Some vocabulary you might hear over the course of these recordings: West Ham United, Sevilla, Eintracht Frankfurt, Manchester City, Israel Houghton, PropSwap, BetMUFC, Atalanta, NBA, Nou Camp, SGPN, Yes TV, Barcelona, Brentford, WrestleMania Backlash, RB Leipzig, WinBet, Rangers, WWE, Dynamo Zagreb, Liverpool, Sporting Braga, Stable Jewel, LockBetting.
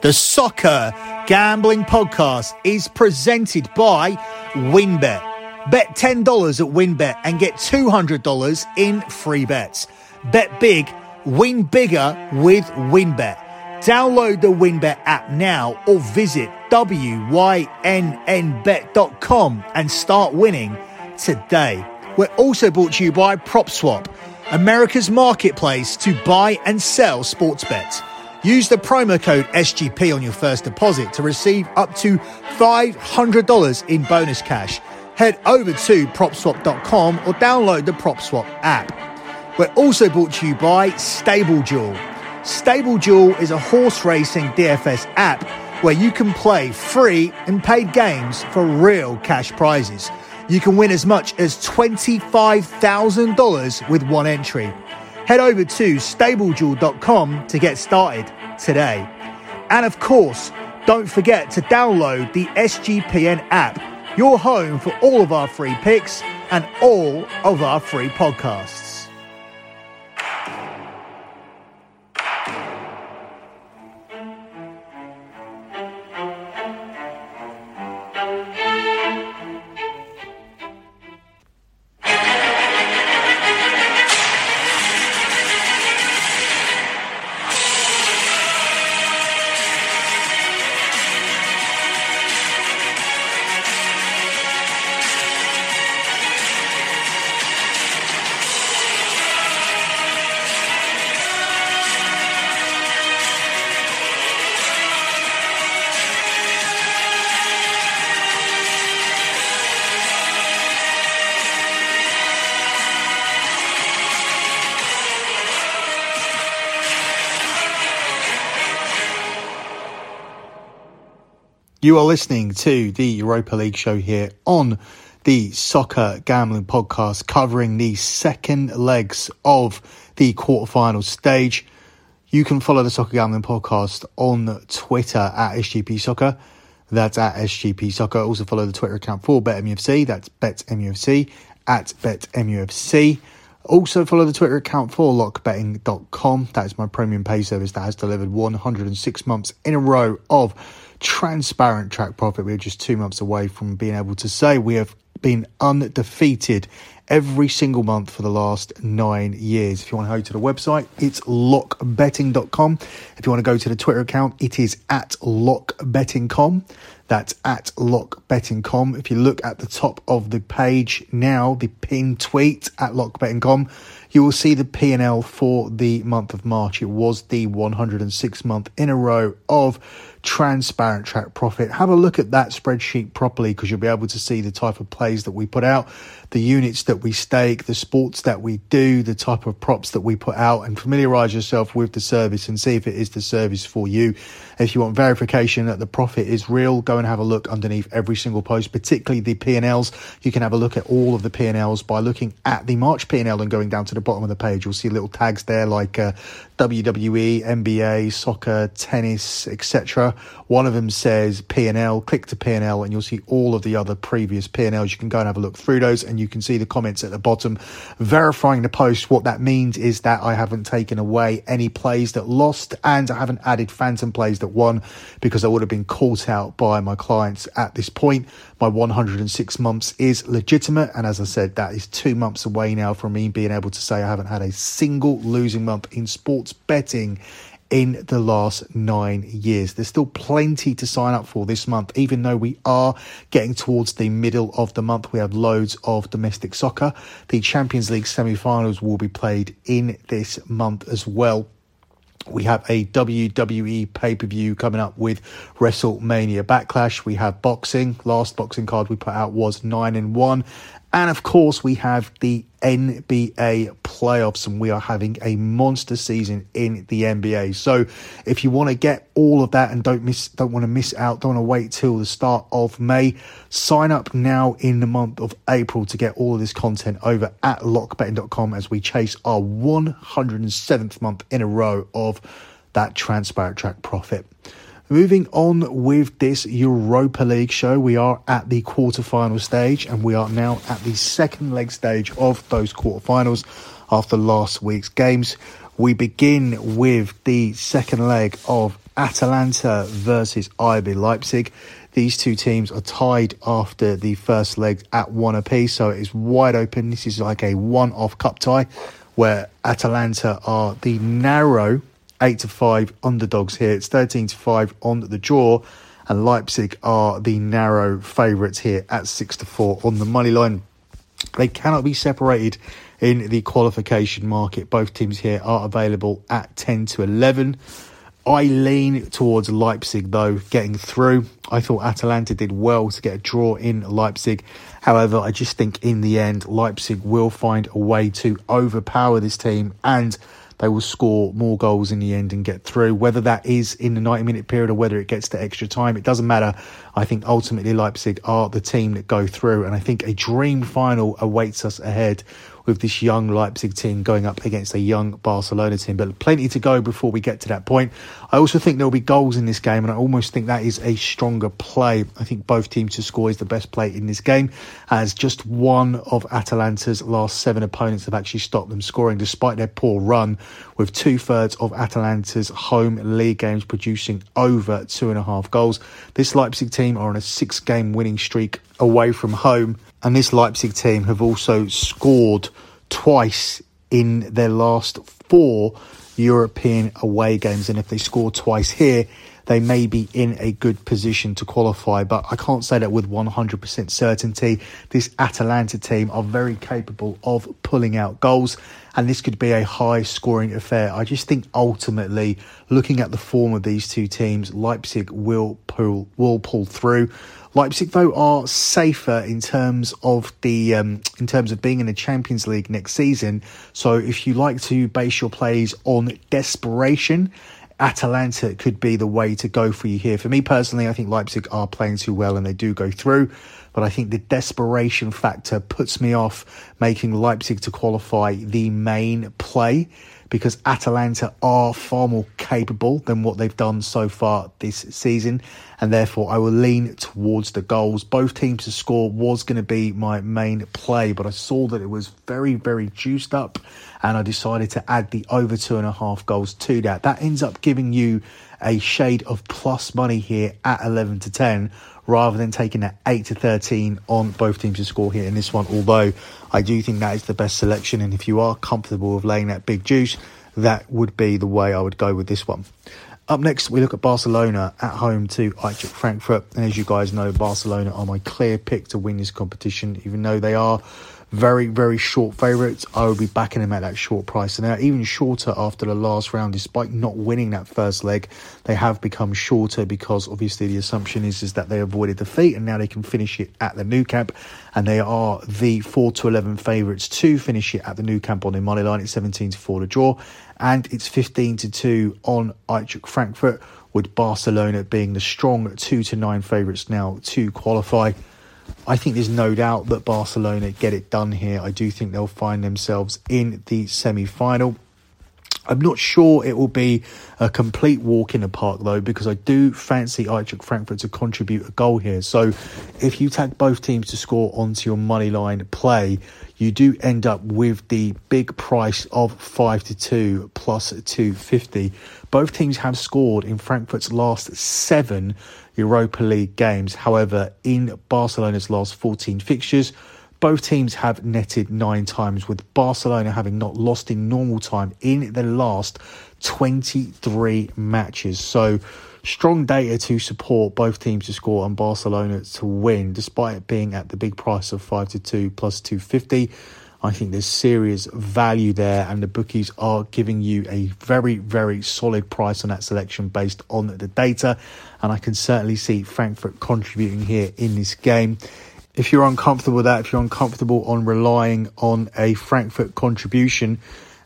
The Soccer Gambling Podcast is presented by WinBet. Bet $10 at WinBet and get $200 in free bets. Bet big, win bigger with WinBet. Download the WinBet app now or visit wynnbet.com and start winning today. We're also brought to you by PropSwap, America's marketplace to buy and sell sports bets. Use the promo code SGP on your first deposit to receive up to $500 in bonus cash. Head over to PropSwap.com or download the PropSwap app. We're also brought to you by Stable Jewel. Stable Jewel is a horse racing DFS app where you can play free and paid games for real cash prizes. You can win as much as $25,000 with one entry. Head over to stablejewel.com to get started today. And of course, don't forget to download the SGPN app, your home for all of our free picks and all of our free podcasts. You are listening to the Europa League show here on the Soccer Gambling Podcast, covering the second legs of the quarterfinal stage. You can follow the Soccer Gambling Podcast on Twitter at SGP Soccer. That's at SGP Soccer. Also follow the Twitter account for BetMUFC. That's BetMUFC at BetMUFC. Also follow the Twitter account for LockBetting.com. That is my premium pay service that has delivered 106 months in a row of transparent track profit. We're just 2 months away from being able to say we have been undefeated every single month for the last 9 years. If you want to go to the website, it's lockbetting.com. If you want to go to the Twitter account, it is at lockbetting.com. That's at lockbetting.com. If you look at the top of the page now, the pinned tweet at lockbetting.com, you will see the P&L for the month of March. It was the 106th month in a row of transparent track profit. Have a look at that spreadsheet properly, because you'll be able to see the type of plays that we put out, the units that we stake, the sports that we do, the type of props that we put out, and familiarise yourself with the service and see if it is the service for you. If you want verification that the profit is real, go and have a look underneath every single post, particularly the P&Ls. You can have a look at all of the P&Ls by looking at the March P&L and going down to the bottom of the page. You'll see little tags there like WWE, NBA, soccer, tennis, etc. One of them says P&L. Click to P&L and you'll see all of the other previous P&Ls. You can go and have a look through those and you can see the comments at the bottom verifying the post. What that means is that I haven't taken away any plays that lost and I haven't added phantom plays that won, because I would have been caught out by my clients at this point. My 106 months is legitimate, and as I said, that is 2 months away now from me being able to say I haven't had a single losing month in sports betting in the last 9 years. There's still plenty to sign up for this month, even though we are getting towards the middle of the month. We have loads of domestic soccer. The Champions League semi-finals will be played in this month as well. We have a WWE pay-per-view coming up with WrestleMania Backlash. We have boxing. Last boxing card we put out was 9-1. And of course, we have the NBA playoffs, and we are having a monster season in the NBA. So if you want to get all of that and don't want to miss out, don't want to wait till the start of May, sign up now in the month of April to get all of this content over at lockbetting.com as we chase our 107th month in a row of that transparent track profit. Moving on with this Europa League show, we are at the quarterfinal stage and we are now at the second leg stage of those quarterfinals after last week's games. We begin with the second leg of Atalanta versus RB Leipzig. These two teams are tied after the first leg at 1 apiece, so it is wide open. This is like a one-off cup tie where Atalanta are the narrow 8-5 underdogs here. It's 13-5 on the draw, and Leipzig are the narrow favourites here at 6-4 on the money line. They cannot be separated in the qualification market. Both teams here are available at 10-11. I lean towards Leipzig, though, getting through. I thought Atalanta did well to get a draw in Leipzig. However, I just think in the end, Leipzig will find a way to overpower this team, and they will score more goals in the end and get through. Whether that is in the 90-minute period or whether it gets to extra time, it doesn't matter. I think ultimately Leipzig are the team that go through, and I think a dream final awaits us ahead with this young Leipzig team going up against a young Barcelona team. But plenty to go before we get to that point. I also think there'll be goals in this game, and I almost think that is a stronger play. I think both teams to score is the best play in this game, as just one of Atalanta's last 7 opponents have actually stopped them scoring, despite their poor run, with 2/3 of Atalanta's home league games producing over 2.5 goals. This Leipzig team are on a 6-game winning streak away from home, and this Leipzig team have also scored twice in their last 4 European away games. And if they score twice here, they may be in a good position to qualify. But I can't say that with 100% certainty. This Atalanta team are very capable of pulling out goals, and this could be a high-scoring affair. I just think ultimately, looking at the form of these two teams, Leipzig will pull through. Leipzig, though, are safer in terms of the being in the Champions League next season. So if you like to base your plays on desperation, Atalanta could be the way to go for you here. For me personally, I think Leipzig are playing too well and they do go through, but I think the desperation factor puts me off making Leipzig to qualify the main play, because Atalanta are far more capable than what they've done so far this season, and therefore I will lean towards the goals. Both teams to score was going to be my main play, but I saw that it was very, very juiced up, and I decided to add the over 2.5 goals to that. That ends up giving you a shade of plus money here at 11-10, rather than taking that 8-13 on both teams to score here in this one. Although I do think that is the best selection, and if you are comfortable with laying that big juice, that would be the way I would go with this one. Up next, we look at Barcelona at home to Eintracht Frankfurt. And as you guys know, Barcelona are my clear pick to win this competition, even though they are very, very short favourites. I will be backing them at that short price. And they're even shorter after the last round. Despite not winning that first leg, they have become shorter because obviously the assumption is that they avoided defeat, and now they can finish it at the Nou Camp. And they are the 4-11 favourites to finish it at the Nou Camp on their money line. It's 17-4 to draw, and it's 15-2 on Eintracht Frankfurt, with Barcelona being the strong 2-9 favourites now to qualify. I think there's no doubt that Barcelona get it done here. I do think they'll find themselves in the semi-final. I'm not sure it will be a complete walk in the park, though, because I do fancy Eintracht Frankfurt to contribute a goal here. So if you tag both teams to score onto your moneyline play, you do end up with the big price of 5-2 plus 250. Both teams have scored in Frankfurt's last 7 Europa League games. However, in Barcelona's last 14 fixtures, both teams have netted 9 times, with Barcelona having not lost in normal time in the last 23 matches. So strong data to support both teams to score and Barcelona to win, despite it being at the big price of 5-2 plus 250. I think there's serious value there, and the bookies are giving you a very, very solid price on that selection based on the data. And I can certainly see Frankfurt contributing here in this game. If you're uncomfortable with that, if you're uncomfortable on relying on a Frankfurt contribution,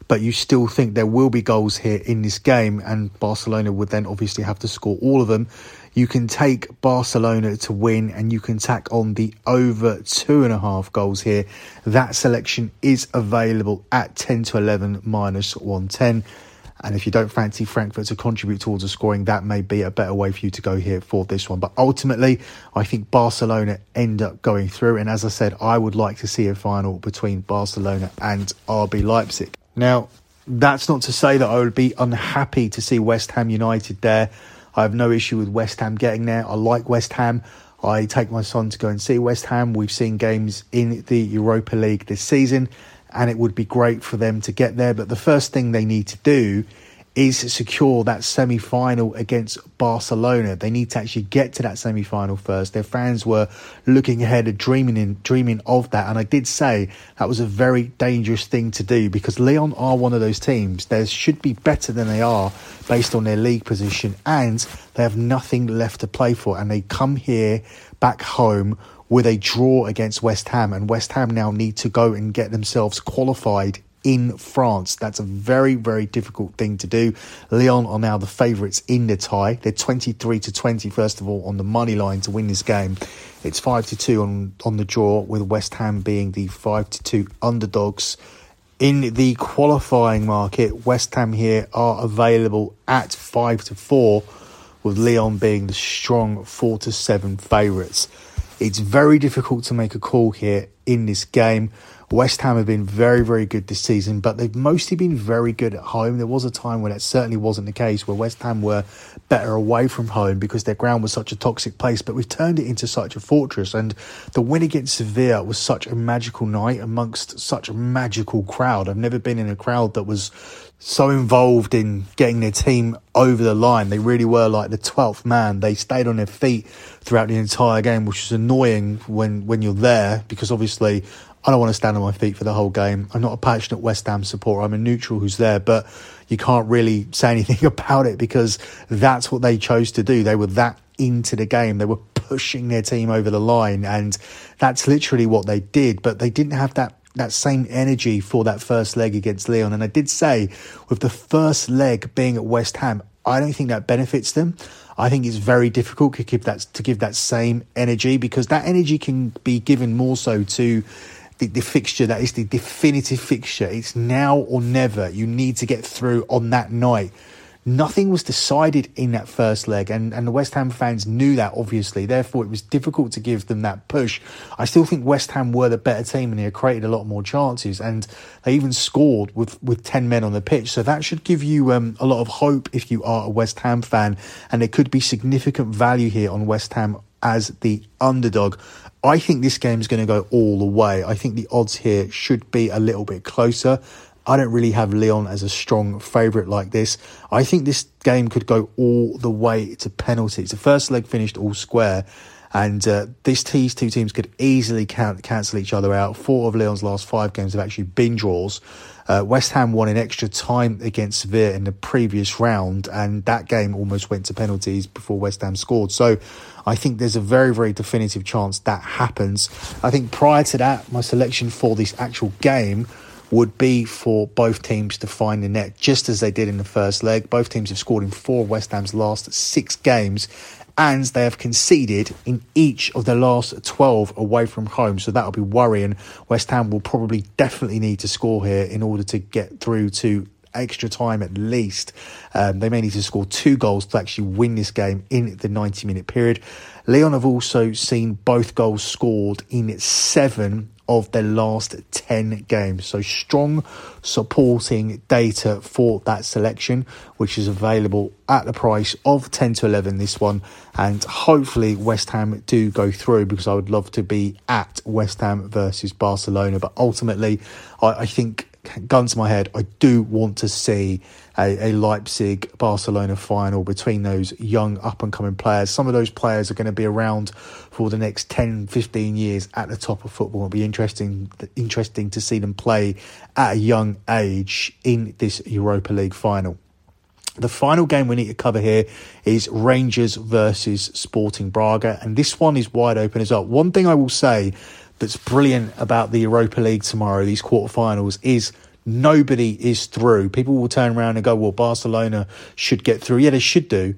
but you still think there will be goals here in this game, and Barcelona would then obviously have to score all of them, you can take Barcelona to win, and you can tack on the over 2.5 goals here. That selection is available at 10-11 minus 110. And if you don't fancy Frankfurt to contribute towards the scoring, that may be a better way for you to go here for this one. But ultimately, I think Barcelona end up going through. And as I said, I would like to see a final between Barcelona and RB Leipzig. Now, that's not to say that I would be unhappy to see West Ham United there. I have no issue with West Ham getting there. I like West Ham. I take my son to go and see West Ham. We've seen games in the Europa League this season, and it would be great for them to get there. But the first thing they need to do is secure that semi-final against Barcelona. They need to actually get to that semi-final first. Their fans were looking ahead and dreaming of that. And I did say that was a very dangerous thing to do because Lyon are one of those teams. They should be better than they are based on their league position. And they have nothing left to play for. And they come here back home with a draw against West Ham. And West Ham now need to go and get themselves qualified in France. That's a very, very difficult thing to do. Lyon are now the favourites in the tie. They're 23-20, first of all, on the money line to win this game. It's 5-2 on the draw, with West Ham being the 5-2 underdogs. In the qualifying market, West Ham here are available at 5-4, with Lyon being the strong 4-7 favourites. It's very difficult to make a call here in this game. West Ham have been very, very good this season, but they've mostly been very good at home. There was a time when that certainly wasn't the case, where West Ham were better away from home because their ground was such a toxic place, but we've turned it into such a fortress. And the win against Sevilla was such a magical night amongst such a magical crowd. I've never been in a crowd that was so involved in getting their team over the line. They really were like the 12th man. They stayed on their feet throughout the entire game, which is annoying when you're there, because obviously I don't want to stand on my feet for the whole game. I'm not a passionate West Ham supporter. I'm a neutral who's there, but you can't really say anything about it because that's what they chose to do. They were that into the game. They were pushing their team over the line, and that's literally what they did. But they didn't have that same energy for that first leg against Lyon. And I did say, with the first leg being at West Ham, I don't think that benefits them. I think it's very difficult to give that same energy, because that energy can be given more so to the fixture that is the definitive fixture. It's now or never. You need to get through on that night. Nothing was decided in that first leg, and the West Ham fans knew that, obviously. Therefore, it was difficult to give them that push. I still think West Ham were the better team, and they created a lot more chances, and they even scored with 10 men on the pitch. So that should give you a lot of hope if you are a West Ham fan, and there could be significant value here on West Ham as the underdog. I think this game's going to go all the way. I think the odds here should be a little bit closer. I don't really have Lyon as a strong favourite like this. I think this game could go all the way to penalties. The first leg finished all square, and these two teams could easily cancel each other out. 4 of Lyon's last 5 games have actually been draws. West Ham won in extra time against Sevilla in the previous round, and that game almost went to penalties before West Ham scored. So I think there's a very, very definitive chance that happens. I think prior to that, my selection for this actual game would be for both teams to find the net, just as they did in the first leg. Both teams have scored in 4 of West Ham's last 6 games, and they have conceded in each of the last 12 away from home. So that'll be worrying. West Ham will probably definitely need to score here in order to get through to extra time at least. They may need to score 2 goals to actually win this game in the 90-minute period. Lyon have also seen both goals scored in 7 of their last 10 games. So strong supporting data for that selection, which is available at the price of 10-11, this one. And hopefully West Ham do go through, because I would love to be at West Ham versus Barcelona. But ultimately, I think, gun to my head, I do want to see a Leipzig-Barcelona final between those young up-and-coming players. Some of those players are going to be around for the next 10-15 years at the top of football. It'll be interesting to see them play at a young age in this Europa League final. The final game we need to cover here is Rangers versus Sporting Braga, and this one is wide open as well. One thing I will say that's brilliant about the Europa League tomorrow, these quarterfinals, is nobody is through. People will turn around and go, well, Barcelona should get through. Yeah, they should do.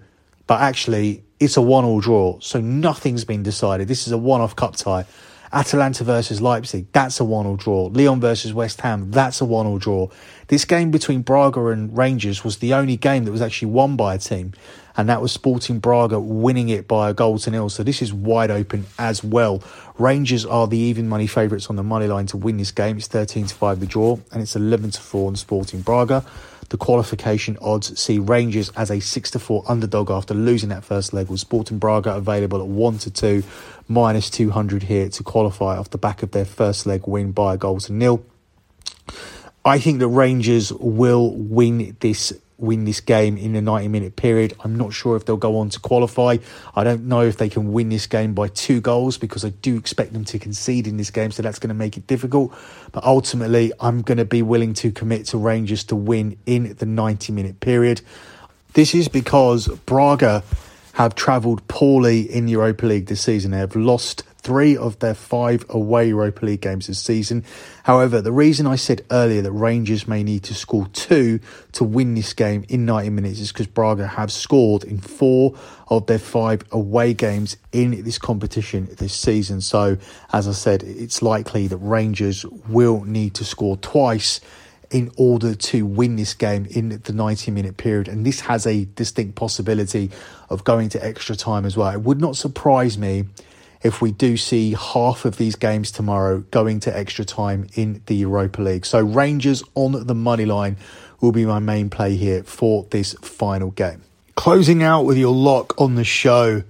But actually, it's a 1-1 draw. So nothing's been decided. This is a one-off cup tie. Atalanta versus Leipzig, that's a 1-1 draw. Lyon versus West Ham, that's a 1-1 draw. This game between Braga and Rangers was the only game that was actually won by a team, and that was Sporting Braga winning it by a 1-0. So this is wide open as well. Rangers are the even money favourites on the money line to win this game. It's 13-5 the draw, and it's 11-4 on Sporting Braga. The qualification odds see Rangers as a 6-4 underdog after losing that first leg, with Sporting Braga available at 1-2, minus 200 here to qualify off the back of their first leg win by a 1-0. I think that Rangers will win this game in the 90-minute period. I'm not sure if they'll go on to qualify. I don't know if they can win this game by 2 goals, because I do expect them to concede in this game, so that's going to make it difficult. But ultimately, I'm going to be willing to commit to Rangers to win in the 90-minute period. This is because Braga have travelled poorly in Europa League this season. They have lost 3 of their 5 away Europa League games this season. However, the reason I said earlier that Rangers may need to score 2 to win this game in 90 minutes is because Braga have scored in 4 of their 5 away games in this competition this season. So, as I said, it's likely that Rangers will need to score twice in order to win this game in the 90-minute period. And this has a distinct possibility of going to extra time as well. It would not surprise me if we do see half of these games tomorrow going to extra time in the Europa League. So Rangers on the money line will be my main play here for this final game. Closing out with your lock on the show,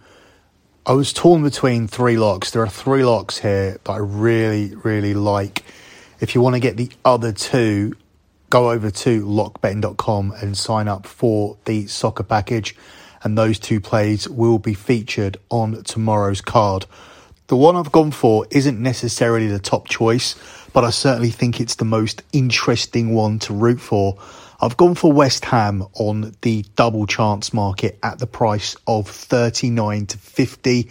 I was torn between 3 locks. There are 3 locks here that I really, really like. If you want to get the other 2, go over to lockbetting.com and sign up for the soccer package. And those 2 plays will be featured on tomorrow's card. The one I've gone for isn't necessarily the top choice, but I certainly think it's the most interesting one to root for. I've gone for West Ham on the double chance market at the price of 39-50.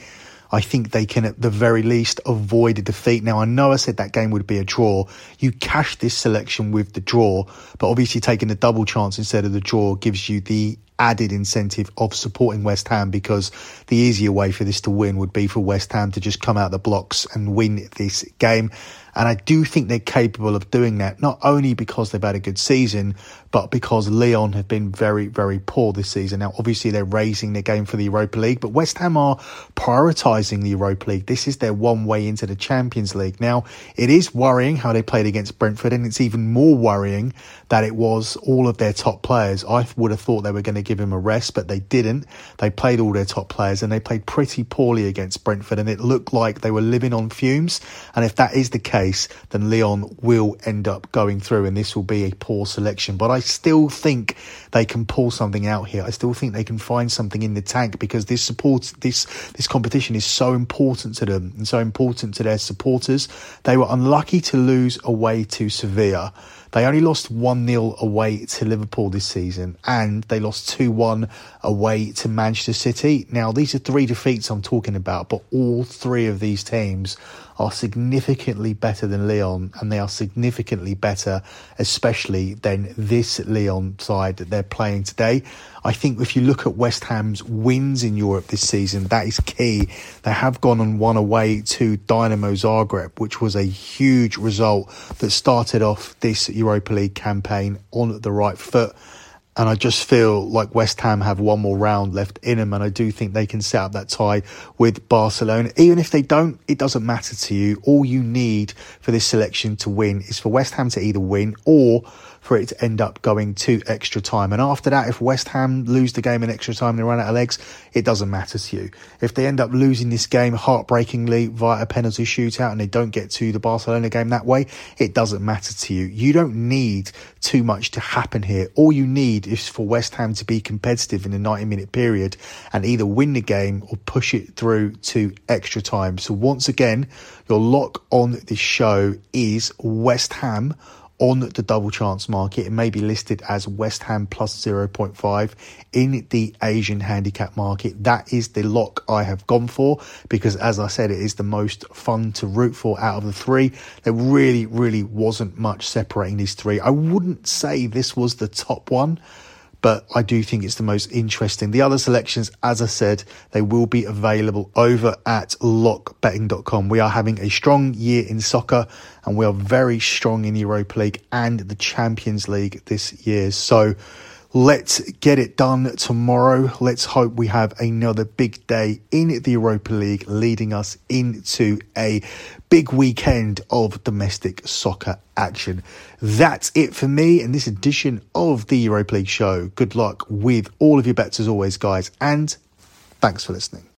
I think they can, at the very least, avoid a defeat. Now, I know I said that game would be a draw. You cash this selection with the draw, but obviously taking the double chance instead of the draw gives you the added incentive of supporting West Ham, because the easier way for this to win would be for West Ham to just come out the blocks and win this game. And I do think they're capable of doing that, not only because they've had a good season, but because Lyon have been very, very poor this season. Now, obviously, they're raising their game for the Europa League, but West Ham are prioritising the Europa League. This is their one way into the Champions League. Now, it is worrying how they played against Brentford, and it's even more worrying that it was all of their top players. I would have thought they were going to give him a rest, but they didn't. They played all their top players, and they played pretty poorly against Brentford, and it looked like they were living on fumes. And if that is the case, then Lyon will end up going through, and this will be a poor selection. But I still think they can pull something out here. I still think they can find something in the tank, because this supports this competition is so important to them and so important to their supporters. They were unlucky to lose away to Sevilla. They only lost 1-0 away to Liverpool this season, and they lost 2-1 away to Manchester City. Now, these are 3 defeats I'm talking about, but all 3 of these teams are significantly better than Lyon, and they are significantly better, especially than this Lyon side that they're playing today. I think if you look at West Ham's wins in Europe this season, that is key. They have gone on 1 away to Dynamo Zagreb, which was a huge result that started off this Europa League campaign on the right foot. And I just feel like West Ham have 1 more round left in them, and I do think they can set up that tie with Barcelona. Even if they don't, it doesn't matter to you. All you need for this selection to win is for West Ham to either win or for it to end up going to extra time. And after that, if West Ham lose the game in extra time and they run out of legs, it doesn't matter to you. If they end up losing this game heartbreakingly via a penalty shootout and they don't get to the Barcelona game that way, it doesn't matter to you. You don't need too much to happen here. All you need is for West Ham to be competitive in the 90-minute period and either win the game or push it through to extra time. So once again, your lock on this show is West Ham on the double chance market. It may be listed as West Ham plus 0.5 in the Asian handicap market. That is the lock I have gone for, because as I said, it is the most fun to root for out of the 3. There really, really wasn't much separating these 3. I wouldn't say this was the top one, but I do think it's the most interesting. The other selections, as I said, they will be available over at lockbetting.com. We are having a strong year in soccer, and we are very strong in the Europa League and the Champions League this year. So Let's get it done tomorrow. Let's hope we have another big day in the Europa League, leading us into a big weekend of domestic soccer action. That's it for me in this edition of the Europa League show. Good luck with all of your bets as always, guys, and thanks for listening.